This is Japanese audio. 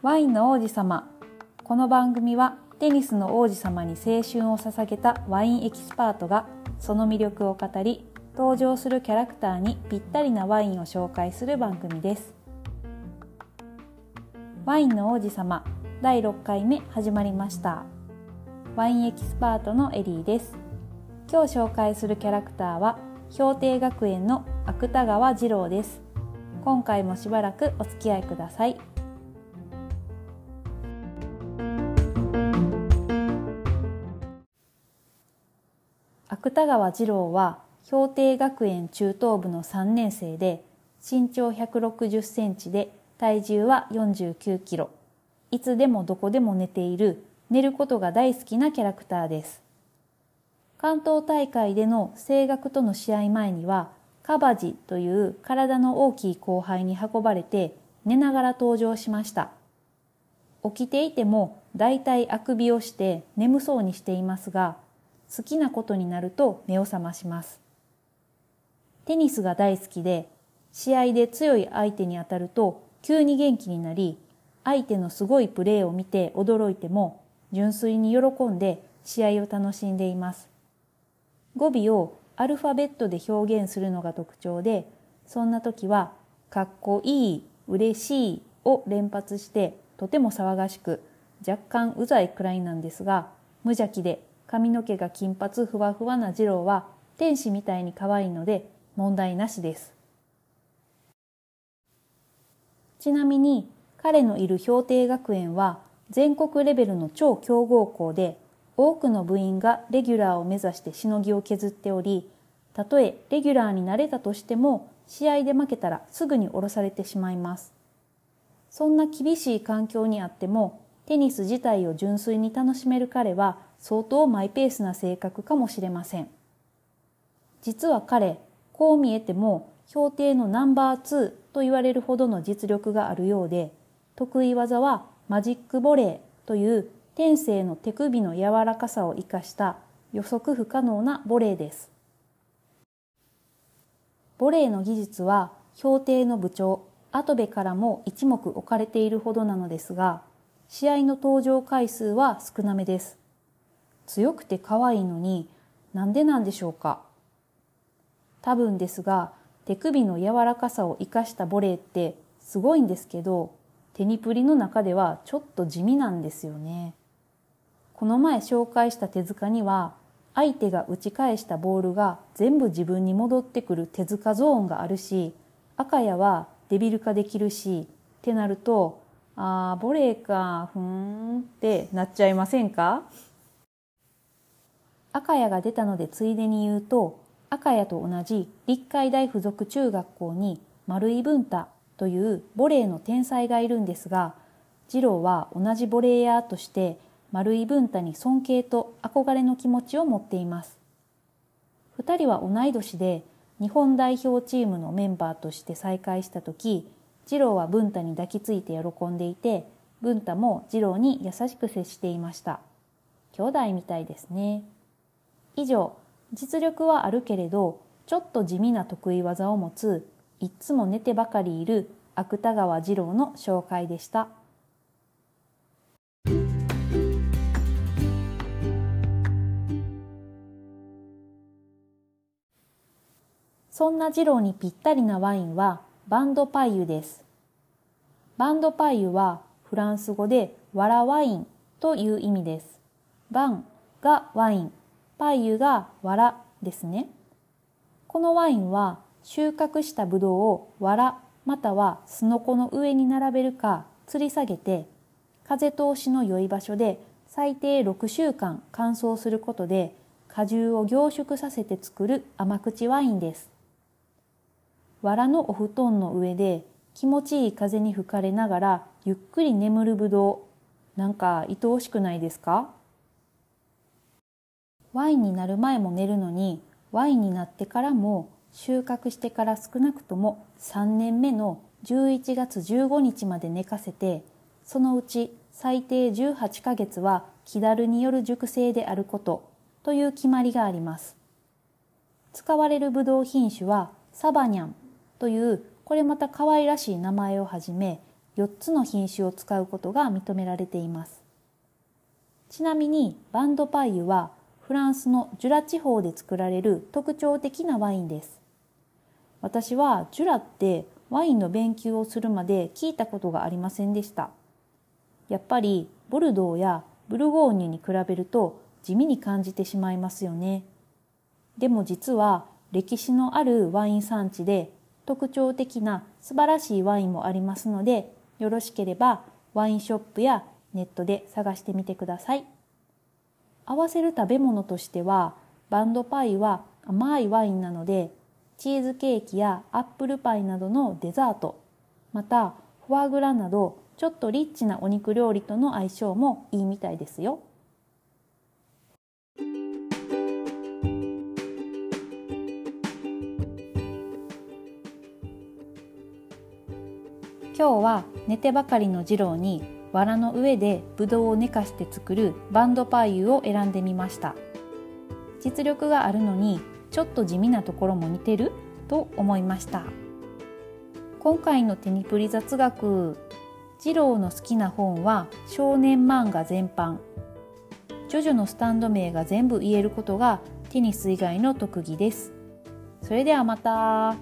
ワインの王子様。この番組はテニスの王子様に青春を捧げたワインエキスパートがその魅力を語り、登場するキャラクターにぴったりなワインを紹介する番組です。ワインの王子様第6回目始まりました。ワインエキスパートのエリーです。今日紹介するキャラクターは氷定学園の芥川二郎です。今回もしばらくお付き合いください。芥川二郎は氷定学園中等部の3年生で、身長160センチで体重は49キロ。いつでもどこでも寝ている、寝ることが大好きなキャラクターです。関東大会での声楽との試合前には、カバジという体の大きい後輩に運ばれて寝ながら登場しました。起きていてもだいたいあくびをして眠そうにしていますが、好きなことになると目を覚まします。テニスが大好きで、試合で強い相手に当たると急に元気になり、相手のすごいプレーを見て驚いても純粋に喜んで試合を楽しんでいます。語尾をアルファベットで表現するのが特徴で、そんな時はかっこいい、嬉しいを連発してとても騒がしく、若干うざいくらいなんですが、無邪気で髪の毛が金髪ふわふわな二郎は天使みたいに可愛いので問題なしです。ちなみに彼のいる氷定学園は全国レベルの超強豪校で、多くの部員がレギュラーを目指してしのぎを削っており、たとえレギュラーになれたとしても、試合で負けたらすぐに降ろされてしまいます。そんな厳しい環境にあっても、テニス自体を純粋に楽しめる彼は、相当マイペースな性格かもしれません。実は彼、こう見えても、氷定のナンバー2と言われるほどの実力があるようで、得意技はマジックボレーという、天性の手首の柔らかさを生かした予測不可能なボレーです。ボレーの技術は氷定の部長、跡部からも一目置かれているほどなのですが、試合の登場回数は少なめです。強くて可愛いのになんでなんでしょうか。多分ですが、手首の柔らかさを生かしたボレーってすごいんですけど、テニプリの中ではちょっと地味なんですよね。この前紹介した手塚には、相手が打ち返したボールが全部自分に戻ってくる手塚ゾーンがあるし、赤谷はデビル化できるし、ってなると、あーボレーか、ふーんってなっちゃいませんか？赤谷が出たのでついでに言うと、赤谷と同じ立海大附属中学校に丸井文太というボレーの天才がいるんですが、二郎は同じボレーヤーとして丸井文太に尊敬と憧れの気持ちを持っています。二人は同い年で日本代表チームのメンバーとして再会した時、二郎は文太に抱きついて喜んでいて、文太も二郎に優しく接していました。兄弟みたいですね。以上、実力はあるけれどちょっと地味な得意技を持つ、いつも寝てばかりいる芥川二郎の紹介でした。そんな二郎にぴったりなワインはバンドパイユです。バンドパイユはフランス語でわらワインという意味です。バンがワイン、パイユがわらですね。このワインは収穫したブドウをわらまたはすのこの上に並べるか吊り下げて、風通しの良い場所で最低6週間乾燥することで果汁を凝縮させて作る甘口ワインです。わらのお布団の上で気持ちいい風に吹かれながらゆっくり眠るブドウ、なんか愛おしくないですか？ワインになる前も寝るのに、ワインになってからも収穫してから少なくとも3年目の11月15日まで寝かせて、そのうち最低18ヶ月は木だるによる熟成であることという決まりがあります。使われるブドウ品種はサバニャンというこれまた可愛らしい名前をはじめ4つの品種を使うことが認められています。ちなみにバンドパイユはフランスのジュラ地方で作られる特徴的なワインです。私はジュラってワインの勉強をするまで聞いたことがありませんでした。やっぱりボルドーやブルゴーニュに比べると地味に感じてしまいますよね。でも実は歴史のあるワイン産地で特徴的な素晴らしいワインもありますので、よろしければワインショップやネットで探してみてください。合わせる食べ物としてはバンドパイは甘いワインなのでチーズケーキやアップルパイなどのデザート、またフォアグラなどちょっとリッチなお肉料理との相性もいいみたいですよ。今日は寝てばかりの次郎に藁の上でぶどうを寝かして作るバンドパイユを選んでみました。実力があるのにちょっと地味なところも似てると思いました。今回のテニプリ雑学、次郎の好きな本は少年漫画全般、ジョジョのスタンド名が全部言えることがテニス以外の特技です。それではまた。